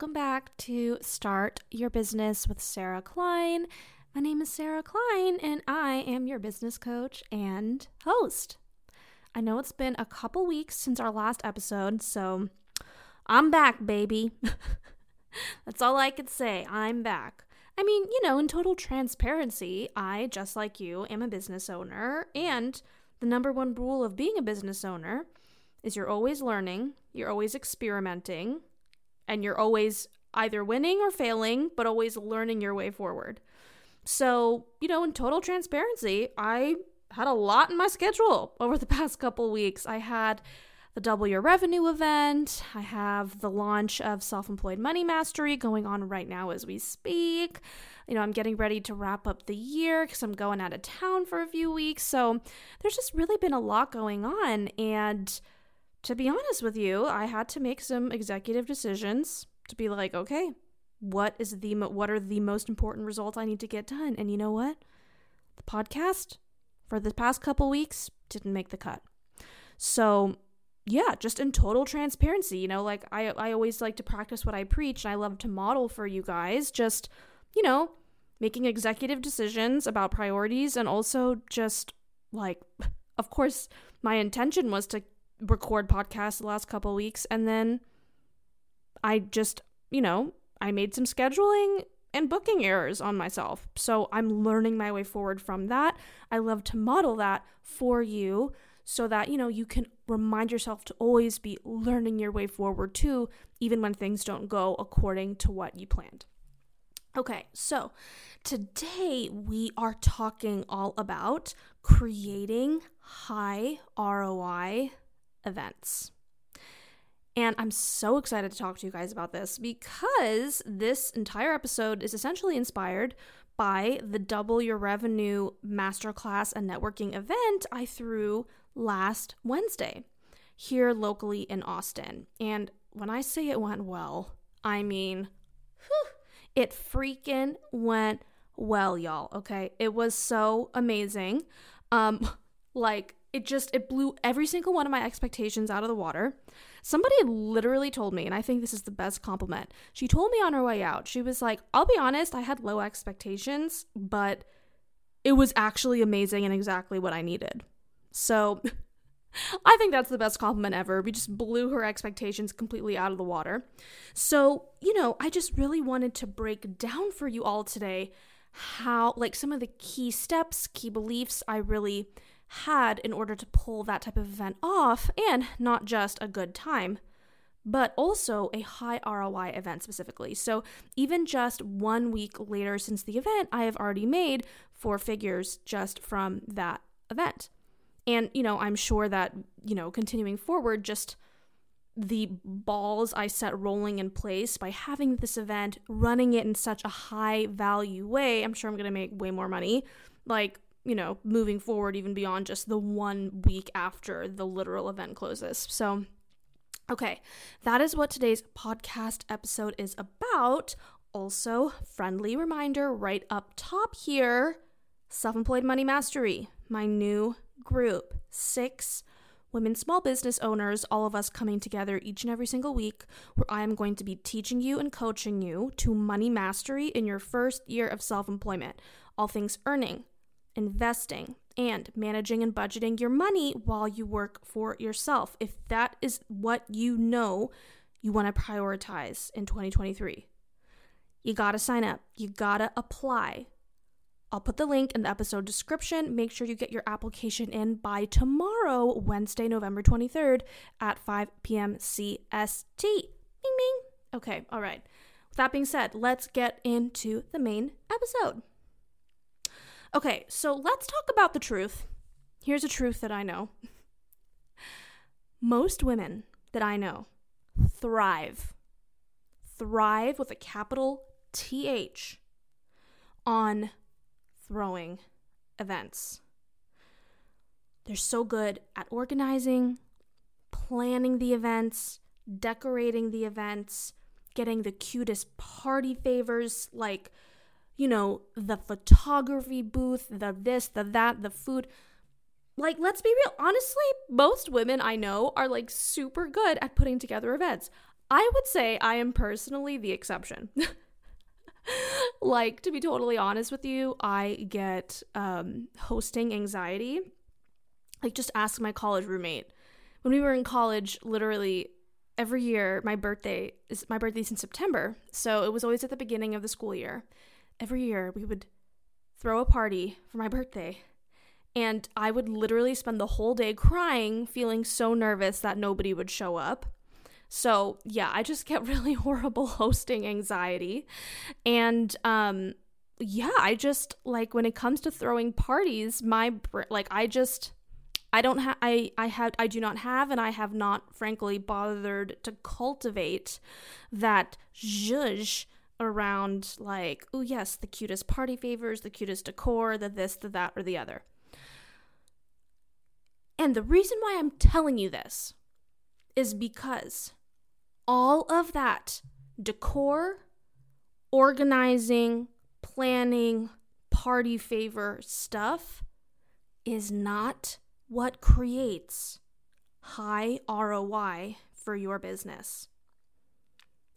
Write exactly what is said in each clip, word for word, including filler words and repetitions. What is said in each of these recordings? Welcome back to Start Your Business with Sarah Klein. My name is Sarah Klein, and I am your business coach and host. I know it's been a couple weeks since our last episode, so I'm back, baby. That's all I could say. I'm back. I mean, you know, in total transparency, I, just like you, am a business owner, and the number one rule of being a business owner is you're always learning, you're always experimenting, and you're always either winning or failing, but always learning your way forward. So, you know, in total transparency, I had a lot in my schedule over the past couple weeks. I had the Double Your Revenue event. I have the launch of Self-Employed Money Mastery going on right now as we speak. You know, I'm getting ready to wrap up the year because I'm going out of town for a few weeks. So there's just really been a lot going on. And to be honest with you, I had to make some executive decisions to be like, okay, what is the mo- what are the most important results I need to get done? And you know what? The podcast for the past couple weeks didn't make the cut. So yeah, just in total transparency, you know, like I, I always like to practice what I preach, and I love to model for you guys, just, you know, making executive decisions about priorities, and also just like, of course, my intention was to record podcasts the last couple weeks, and then I just, you know, I made some scheduling and booking errors on myself. So I'm learning my way forward from that. I love to model that for you so that, you know, you can remind yourself to always be learning your way forward too, even when things don't go according to what you planned. Okay, so today we are talking all about creating high R O I events. And I'm so excited to talk to you guys about this because this entire episode is essentially inspired by the Double Your Revenue Masterclass and Networking event I threw last Wednesday here locally in Austin. And when I say it went well, I mean, whew, it freaking went well, y'all, okay? It was so amazing. Um, like, It just, it blew every single one of my expectations out of the water. Somebody literally told me, and I think this is the best compliment, she told me on her way out, she was like, I'll be honest, I had low expectations, but it was actually amazing and exactly what I needed. So I think that's the best compliment ever. We just blew her expectations completely out of the water. So, you know, I just really wanted to break down for you all today how, like, some of the key steps, key beliefs I really had in order to pull that type of event off, and not just a good time, but also a high R O I event specifically. So even just one week later since the event, I have already made four figures just from that event. And, you know, I'm sure that, you know, continuing forward, just the balls I set rolling in place by having this event, running it in such a high value way, I'm sure I'm going to make way more money. Like, you know, moving forward even beyond just the one week after the literal event closes. So, okay, that is what today's podcast episode is about. Also, friendly reminder right up top here, Self-Employed Money Mastery, my new group, six women small business owners, all of us coming together each and every single week, where I am going to be teaching you and coaching you to money mastery in your first year of self-employment, all things earning, investing, and managing and budgeting your money while you work for yourself. If that is what you know you want to prioritize in twenty twenty-three, you got to sign up. You got to apply. I'll put the link in the episode description. Make sure you get your application in by tomorrow, Wednesday, November twenty-third at five p.m. C S T. Bing, bing. Okay, all right. With that being said, let's get into the main episode. Okay, so let's talk about the truth. Here's a truth that I know. Most women that I know thrive, thrive with a capital T H on throwing events. They're so good at organizing, planning the events, decorating the events, getting the cutest party favors, like, you know, the photography booth, the this, the that, the food. Like, let's be real. Honestly, most women I know are like super good at putting together events. I would say I am personally the exception. Like, to be totally honest with you, I get um, hosting anxiety. Like, just ask my college roommate. When we were in college, literally every year, my birthday is my birthday's in September, so it was always at the beginning of the school year. Every year, we would throw a party for my birthday, and I would literally spend the whole day crying, feeling so nervous that nobody would show up. So yeah, I just get really horrible hosting anxiety. And um, yeah, I just, like, when it comes to throwing parties, my, like, I just, I don't have, I, I had, I do not have, and I have not, frankly, bothered to cultivate that zhuzh around, like, oh yes, the cutest party favors, the cutest decor, the this, the that, or the other. And the reason why I'm telling you this is because all of that decor, organizing, planning, party favor stuff is not what creates high R O I for your business.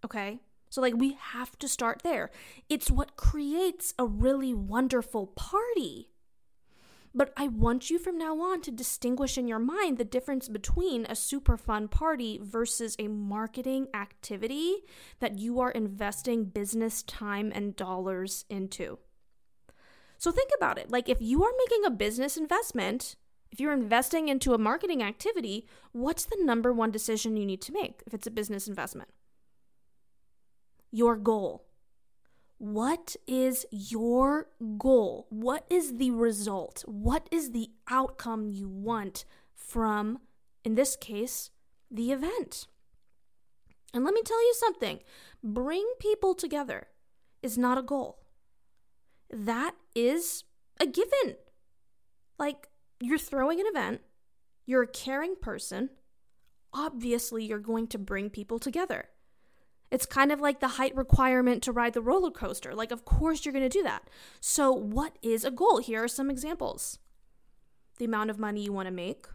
Okay? So, like, we have to start there. It's what creates a really wonderful party. But I want you from now on to distinguish in your mind the difference between a super fun party versus a marketing activity that you are investing business time and dollars into. So think about it. Like, if you are making a business investment, if you're investing into a marketing activity, what's the number one decision you need to make if it's a business investment? Your goal. What is your goal? What is the result? What is the outcome you want from, in this case, the event? And let me tell you something. Bring people together is not a goal. That is a given. Like, you're throwing an event. You're a caring person. Obviously, you're going to bring people together. It's kind of like the height requirement to ride the roller coaster. Like, of course you're going to do that. So what is a goal? Here are some examples. The amount of money you want to make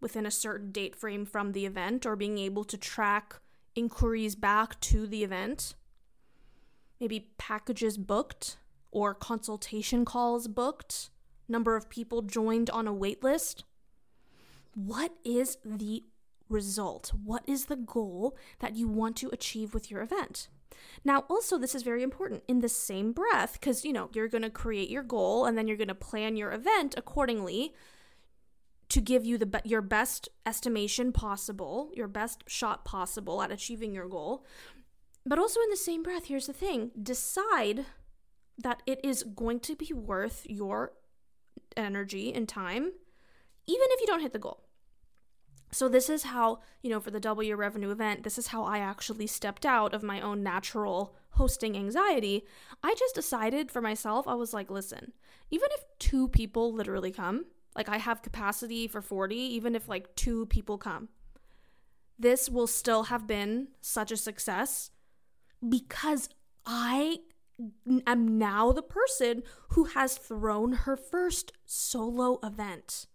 within a certain date frame from the event, or being able to track inquiries back to the event. Maybe packages booked or consultation calls booked. Number of people joined on a wait list. What is the result? What is the goal that you want to achieve with your event? Now, also, this is very important in the same breath, because, you know, you're going to create your goal and then you're going to plan your event accordingly to give you the your best estimation possible, your best shot possible at achieving your goal. But also in the same breath, here's the thing. Decide that it is going to be worth your energy and time, even if you don't hit the goal. So this is how, you know, for the Double Your Revenue event, this is how I actually stepped out of my own natural hosting anxiety. I just decided for myself, I was like, listen, even if two people literally come, like, I have capacity for forty, even if like two people come, this will still have been such a success because I am now the person who has thrown her first solo event.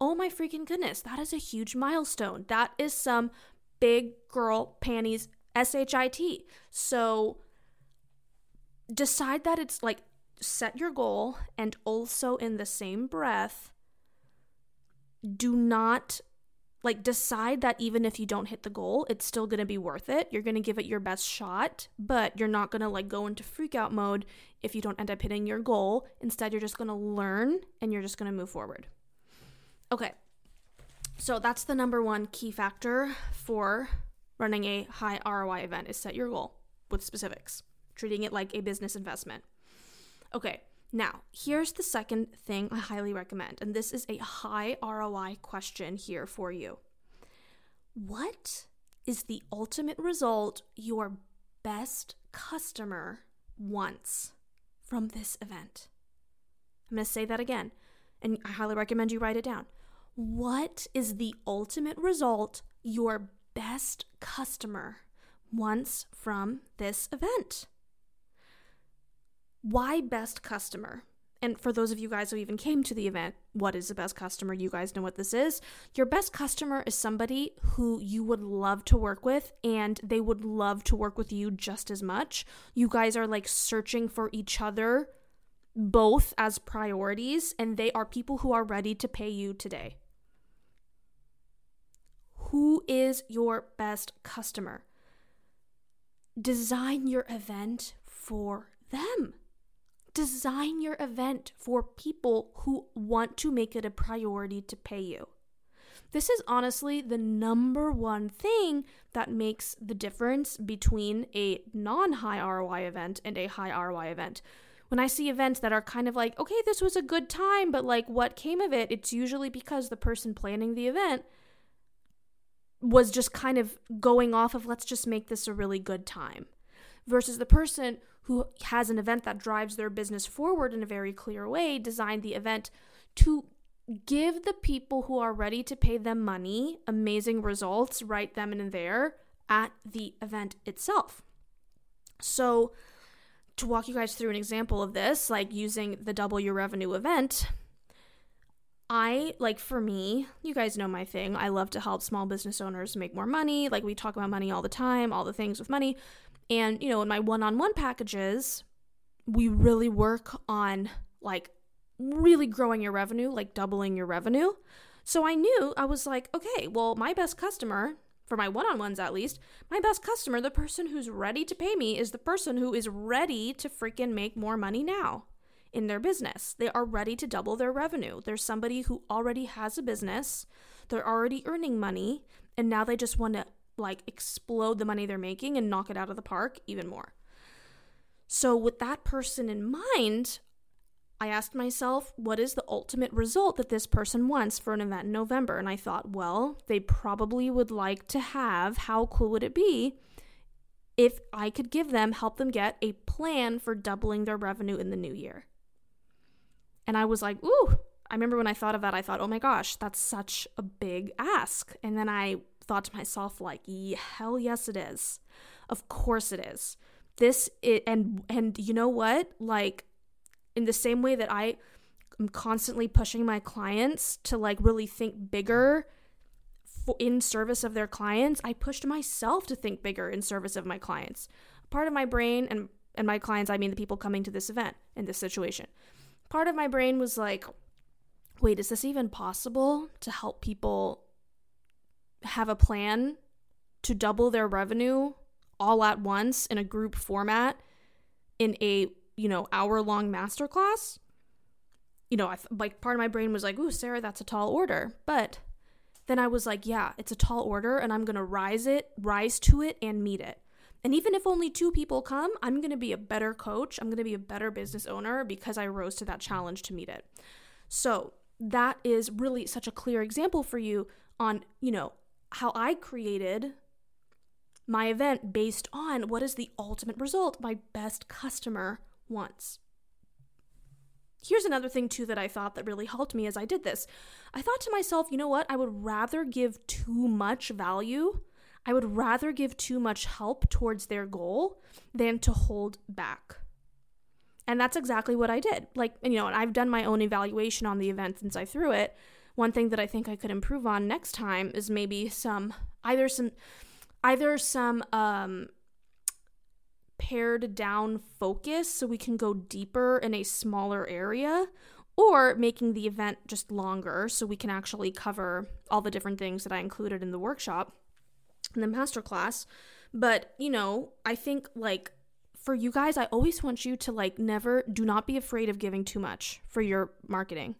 Oh my freaking goodness, that is a huge milestone. That is some big girl panties S H I T. So decide that it's like, set your goal, and also in the same breath, do not, like, decide that even if you don't hit the goal, it's still going to be worth it. You're going to give it your best shot, but you're not going to, like, go into freak out mode if you don't end up hitting your goal. Instead, you're just going to learn and you're just going to move forward. Okay, so that's the number one key factor for running a high R O I event, is set your goal with specifics, treating it like a business investment. Okay, now here's the second thing I highly recommend, and this is a high R O I question here for you. What is the ultimate result your best customer wants from this event? I'm going to say that again, and I highly recommend you write it down. What is the ultimate result your best customer wants from this event? Why best customer? And for those of you guys who even came to the event, what is the best customer? You guys know what this is. Your best customer is somebody who you would love to work with, and they would love to work with you just as much. You guys are like searching for each other, both as priorities, and they are people who are ready to pay you today. Who is your best customer? Design your event for them. Design your event for people who want to make it a priority to pay you. This is honestly the number one thing that makes the difference between a non-high R O I event and a high R O I event. When I see events that are kind of like, okay, this was a good time, but like what came of it? It's usually because the person planning the event was just kind of going off of, let's just make this a really good time. Versus the person who has an event that drives their business forward in a very clear way, designed the event to give the people who are ready to pay them money amazing results right then and there at the event itself. So to walk you guys through an example of this, like using the Double Your Revenue event, I, like for me, you guys know my thing. I love to help small business owners make more money. Like we talk about money all the time, all the things with money. And, you know, in my one-on-one packages, we really work on, like, really growing your revenue, like doubling your revenue. So I knew, I was like, okay, well, my best customer, for my one-on-ones at least, my best customer, the person who's ready to pay me is the person who is ready to freaking make more money now in their business. They are ready to double their revenue. There's somebody who already has a business, they're already earning money, and now they just want to like explode the money they're making and knock it out of the park even more. So with that person in mind, I asked myself, what is the ultimate result that this person wants for an event in November? And I thought, well, they probably would like to have, how cool would it be if I could give them, help them get a plan for doubling their revenue in the new year? And I was like, ooh, I remember when I thought of that, I thought, oh my gosh, that's such a big ask. And then I thought to myself, like, yeah, hell yes it is. Of course it is. This is, and and you know what? Like, in the same way that I am constantly pushing my clients to like really think bigger for, in service of their clients, I pushed myself to think bigger in service of my clients. Part of my brain, and and my clients, I mean the people coming to this event in this situation. Part of my brain was like, wait, is this even possible to help people have a plan to double their revenue all at once in a group format in a, you know, hour-long masterclass? You know, I, like part of my brain was like, ooh, Sarah, that's a tall order. But then I was like, yeah, it's a tall order and I'm going to rise it, rise to it and meet it. And even if only two people come, I'm going to be a better coach. I'm going to be a better business owner because I rose to that challenge to meet it. So that is really such a clear example for you on, you know, how I created my event based on what is the ultimate result my best customer wants. Here's another thing too that I thought that really helped me as I did this. I thought to myself, you know what? I would rather give too much value. I would rather give too much help towards their goal than to hold back. And that's exactly what I did. Like, you know, and I've done my own evaluation on the event since I threw it. One thing that I think I could improve on next time is maybe some, either some, either some um, pared down focus so we can go deeper in a smaller area, or making the event just longer so we can actually cover all the different things that I included in the workshop and the masterclass. But, you know, I think like for you guys, I always want you to like never, do not be afraid of giving too much for your marketing.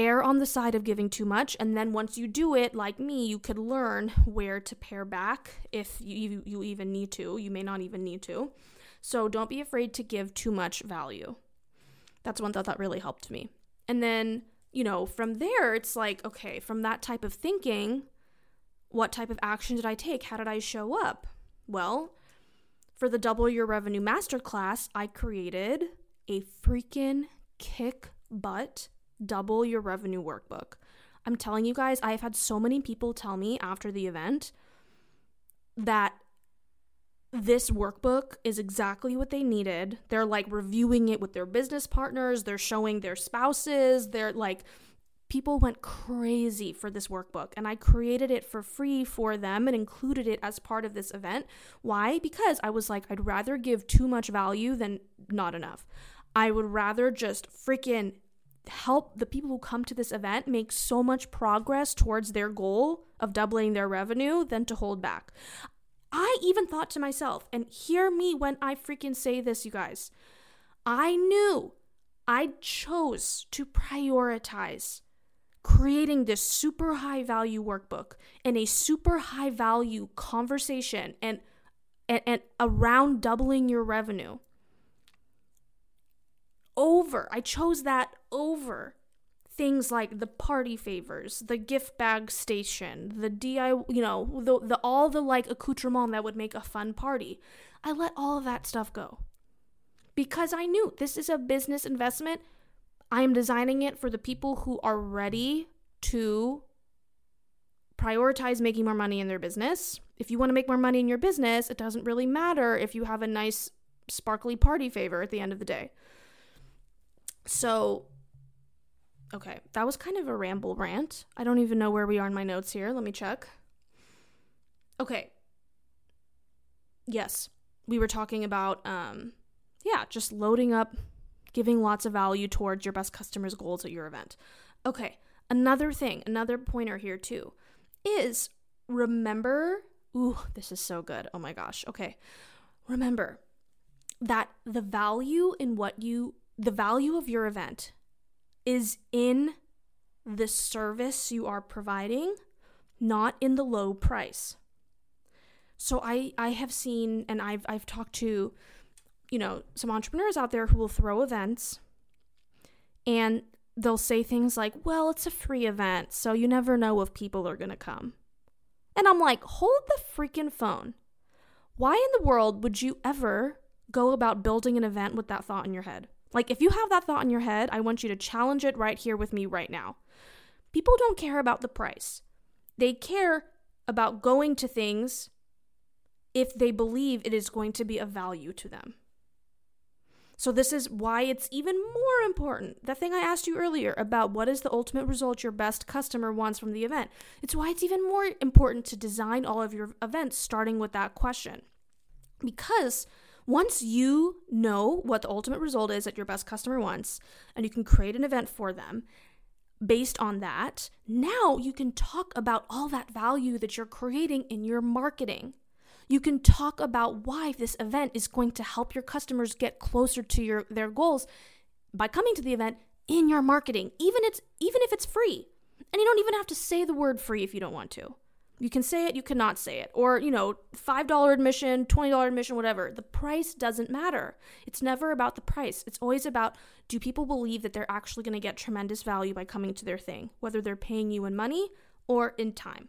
Err on the side of giving too much, and then once you do it, like me, you could learn where to pare back if you, you even need to. You may not even need to. So don't be afraid to give too much value. That's one thought that really helped me. And then, you know, from there, it's like, okay, from that type of thinking, what type of action did I take? How did I show up? Well, for the Double Your Revenue Masterclass, I created a freaking kick butt Double Your Revenue workbook. I'm telling you guys, I've had so many people tell me after the event that this workbook is exactly what they needed. They're like reviewing it with their business partners. They're showing their spouses. They're like, people went crazy for this workbook, and I created it for free for them and included it as part of this event. Why? Because I was like, I'd rather give too much value than not enough. I would rather just freaking help the people who come to this event make so much progress towards their goal of doubling their revenue than to hold back. I even thought to myself, and hear me when I freaking say this, you guys, I knew I chose to prioritize creating this super high value workbook and a super high value conversation and, and, and around doubling your revenue over. I chose that over things like the party favors, the gift bag station, the D I Y, you know, the, the all the like accoutrement that would make a fun party. I let all of that stuff go because I knew this is a business investment. I am designing it for the people who are ready to prioritize making more money in their business. If you want to make more money in your business, it doesn't really matter if you have a nice sparkly party favor at the end of the day. So, okay, that was kind of a ramble rant. I don't even know where we are in my notes here. Let me check. Okay. Yes, we were talking about, um, yeah, just loading up, giving lots of value towards your best customers' goals at your event. Okay, another thing, another pointer here too, is remember, ooh, this is so good. Oh my gosh. Okay. Remember that the value in what you, the value of your event is in the service you are providing, not in the low price. So I, I have seen, and I've, I've talked to, you know, some entrepreneurs out there who will throw events and they'll say things like, well, it's a free event, so you never know if people are going to come. And I'm like, hold the freaking phone. Why in the world would you ever go about building an event with that thought in your head? Like, if you have that thought in your head, I want you to challenge it right here with me right now. People don't care about the price. They care about going to things if they believe it is going to be of value to them. So this is why it's even more important. That thing I asked you earlier about what is the ultimate result your best customer wants from the event. It's why it's even more important to design all of your events starting with that question. Because once you know what the ultimate result is that your best customer wants, and you can create an event for them based on that, now you can talk about all that value that you're creating in your marketing. You can talk about why this event is going to help your customers get closer to your their goals by coming to the event in your marketing, even it's even if it's free. And you don't even have to say the word free if you don't want to. You can say it, you cannot say it. Or, you know, five dollars admission, twenty dollars admission, whatever. The price doesn't matter. It's never about the price. It's always about, do people believe that they're actually going to get tremendous value by coming to their thing, whether they're paying you in money or in time.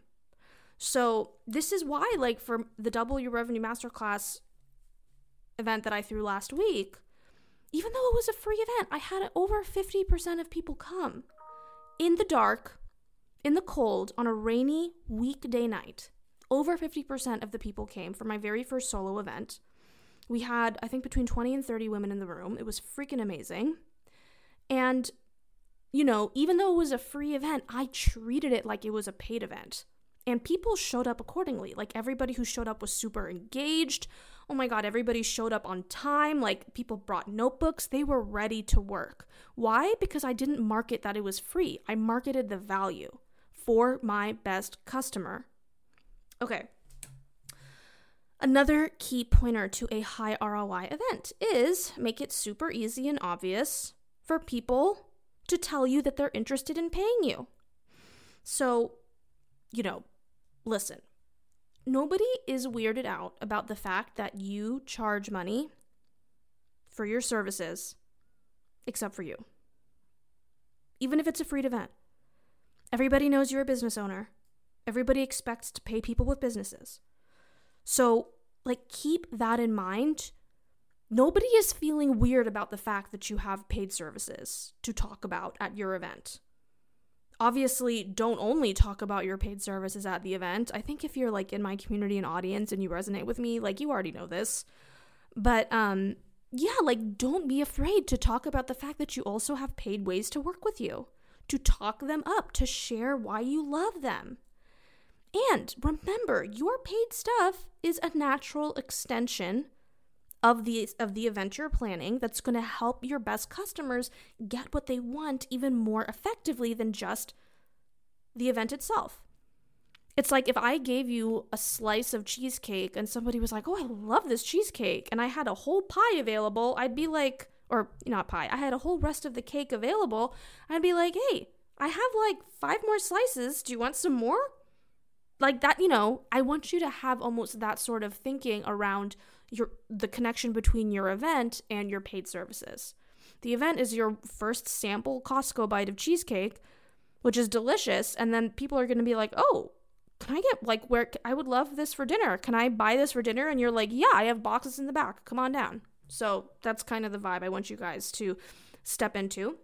So this is why, like, for the Double Your Revenue Masterclass event that I threw last week, even though it was a free event, I had over fifty percent of people come in the dark, in the cold, on a rainy weekday night. Over fifty percent of the people came for my very first solo event. We had, I think, between twenty and thirty women in the room. It was freaking amazing. And, you know, even though it was a free event, I treated it like it was a paid event. And people showed up accordingly. Like, everybody who showed up was super engaged. Oh my God, everybody showed up on time. Like, people brought notebooks. They were ready to work. Why? Because I didn't market that it was free. I marketed the value for my best customer. Okay. Another key pointer to a high R O I event is make it super easy and obvious for people to tell you that they're interested in paying you. So, you know, listen, nobody is weirded out about the fact that you charge money for your services, except for you. Even if it's a free event, everybody knows you're a business owner. Everybody expects to pay people with businesses. So, like, keep that in mind. Nobody is feeling weird about the fact that you have paid services to talk about at your event. obviously don't only talk about your paid services at the event. I think if you're like in my community and audience and you resonate with me, like you already know this. But um, yeah, like don't be afraid to talk about the fact that you also have paid ways to work with you, to talk them up, to share why you love them. And remember, your paid stuff is a natural extension of the, of the event you're planning that's going to help your best customers get what they want even more effectively than just the event itself. It's like if I gave you a slice of cheesecake and somebody was like, oh, I love this cheesecake, and I had a whole pie available, I'd be like, or not pie, I had a whole rest of the cake available, I'd be like, hey, I have like five more slices. Do you want some more? Like that, you know, I want you to have almost that sort of thinking around your the connection between your event and your paid services. The event is your first sample Costco bite of cheesecake, which is delicious. And then people are going to be like, oh, can I get like where I would love this for dinner? Can I buy this for dinner? And you're like, yeah, I have boxes in the back. Come on down. So that's kind of the vibe I want you guys to step into.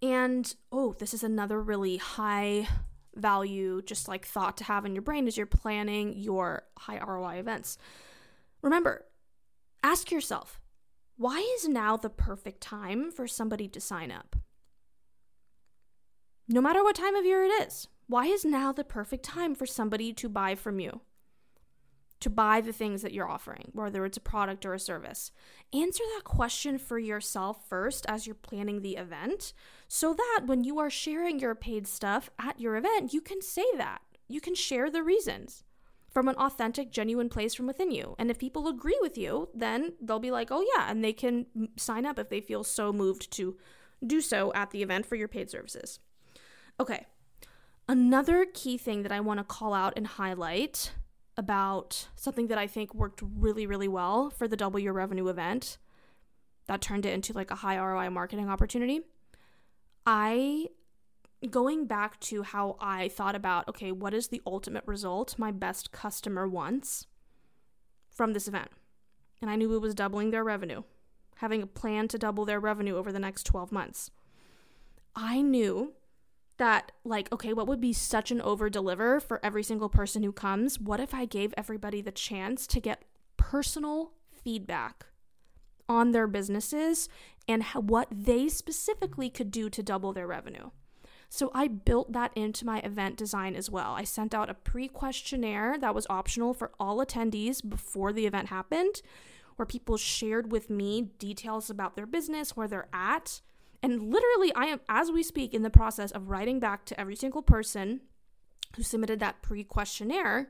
And oh, this is another really high value, just like thought to have in your brain as you're planning your high R O I events. Remember, ask yourself, why is now the perfect time for somebody to sign up? No matter what time of year it is, why is now the perfect time for somebody to buy from you? To buy the things that you're offering, whether it's a product or a service. Answer that question for yourself first as you're planning the event, so that when you are sharing your paid stuff at your event, you can say that. You can share the reasons from an authentic, genuine place from within you. And if people agree with you, then they'll be like, oh yeah, and they can sign up if they feel so moved to do so at the event for your paid services. Okay, another key thing that I want to call out and highlight about something that I think worked really, really well for the Double Your Revenue event that turned it into like a high R O I marketing opportunity. I, going back to how I thought about, okay, what is the ultimate result my best customer wants from this event? And I knew it was doubling their revenue, having a plan to double their revenue over the next twelve months. I knew that like, okay, what would be such an over-deliver for every single person who comes? What if I gave everybody the chance to get personal feedback on their businesses and how, what they specifically could do to double their revenue? So I built that into my event design as well. I sent out a pre-questionnaire that was optional for all attendees before the event happened, where people shared with me details about their business, where they're at. And literally, I am, as we speak, in the process of writing back to every single person who submitted that pre-questionnaire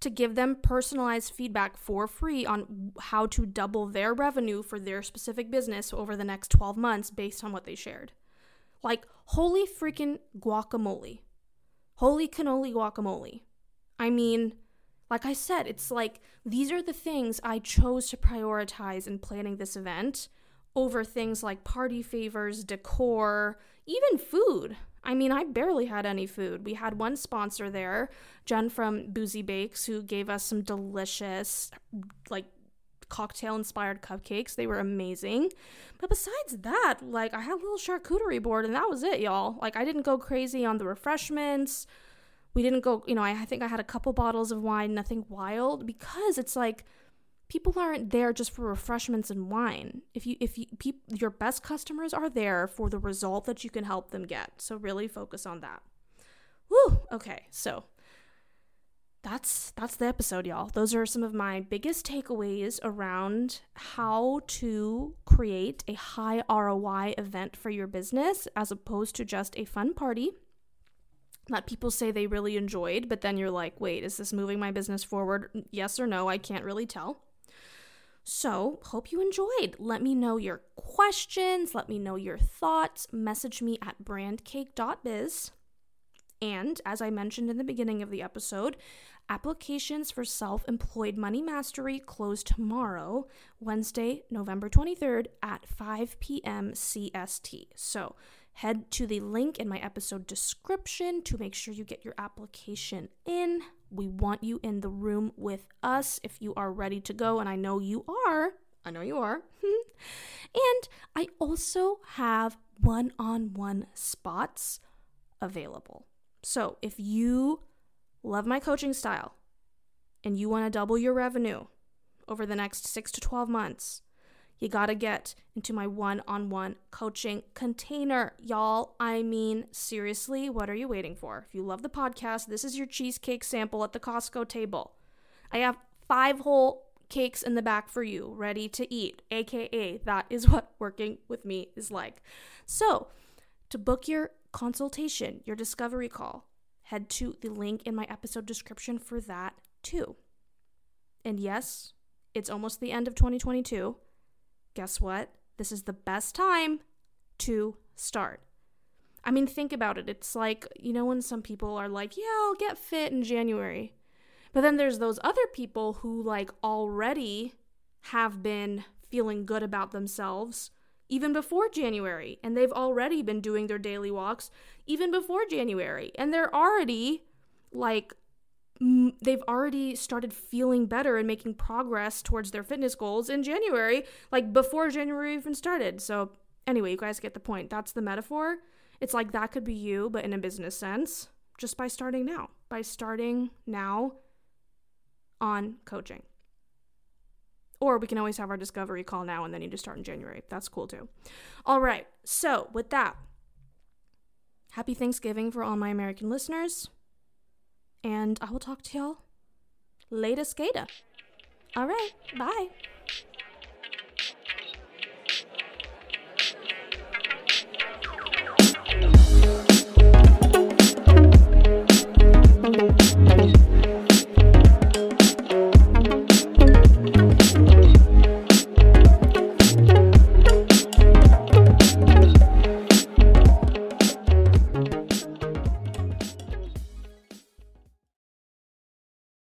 to give them personalized feedback for free on how to double their revenue for their specific business over the next twelve months based on what they shared. Like, holy freaking guacamole. Holy cannoli guacamole. I mean, like I said, it's like these are the things I chose to prioritize in planning this event over things like party favors, decor, even food. I mean, I barely had any food. We had one sponsor there, Jen from Boozy Bakes, who gave us some delicious, like, cocktail-inspired cupcakes. They were amazing. But besides that, like, I had a little charcuterie board, and that was it, y'all. Like, I didn't go crazy on the refreshments. We didn't go, you know, I, I think I had a couple bottles of wine, nothing wild, because it's like, people aren't there just for refreshments and wine. If you, if you, pe- your best customers are there for the result that you can help them get. So really focus on that. Woo. Okay. So that's, that's the episode, y'all. Those are some of my biggest takeaways around how to create a high R O I event for your business, as opposed to just a fun party that people say they really enjoyed, but then you're like, wait, is this moving my business forward? Yes or no? I can't really tell. So, hope you enjoyed. Let me know your questions. Let me know your thoughts. Message me at brandcake dot biz. And as I mentioned in the beginning of the episode, applications for Self-Employed Money Mastery close tomorrow, Wednesday, November twenty-third at five p.m. C S T. So, head to the link in my episode description to make sure you get your application in. We want you in the room with us if you are ready to go, and I know you are. I know you are. And I also have one-on-one spots available. So if you love my coaching style and you want to double your revenue over the next six to twelve months, you got to get into my one-on-one coaching container, y'all. I mean, seriously, what are you waiting for? If you love the podcast, this is your cheesecake sample at the Costco table. I have five whole cakes in the back for you, ready to eat, aka that is what working with me is like. So to book your consultation, your discovery call, head to the link in my episode description for that too. And yes, it's almost the end of twenty twenty-two. Guess what? This is the best time to start. I mean, think about it. It's like, you know, when some people are like, yeah, I'll get fit in January. But then there's those other people who like already have been feeling good about themselves even before January, and they've already been doing their daily walks even before January, and they're already like, they've already started feeling better and making progress towards their fitness goals in January, like before January even started. So anyway, you guys get the point. That's the metaphor. It's like that could be you, but in a business sense, just by starting now, by starting now on coaching. Or we can always have our discovery call now and then you just start in January. That's cool too. All right. So with that, happy Thanksgiving for all my American listeners. And I will talk to y'all later skater. All right. Bye.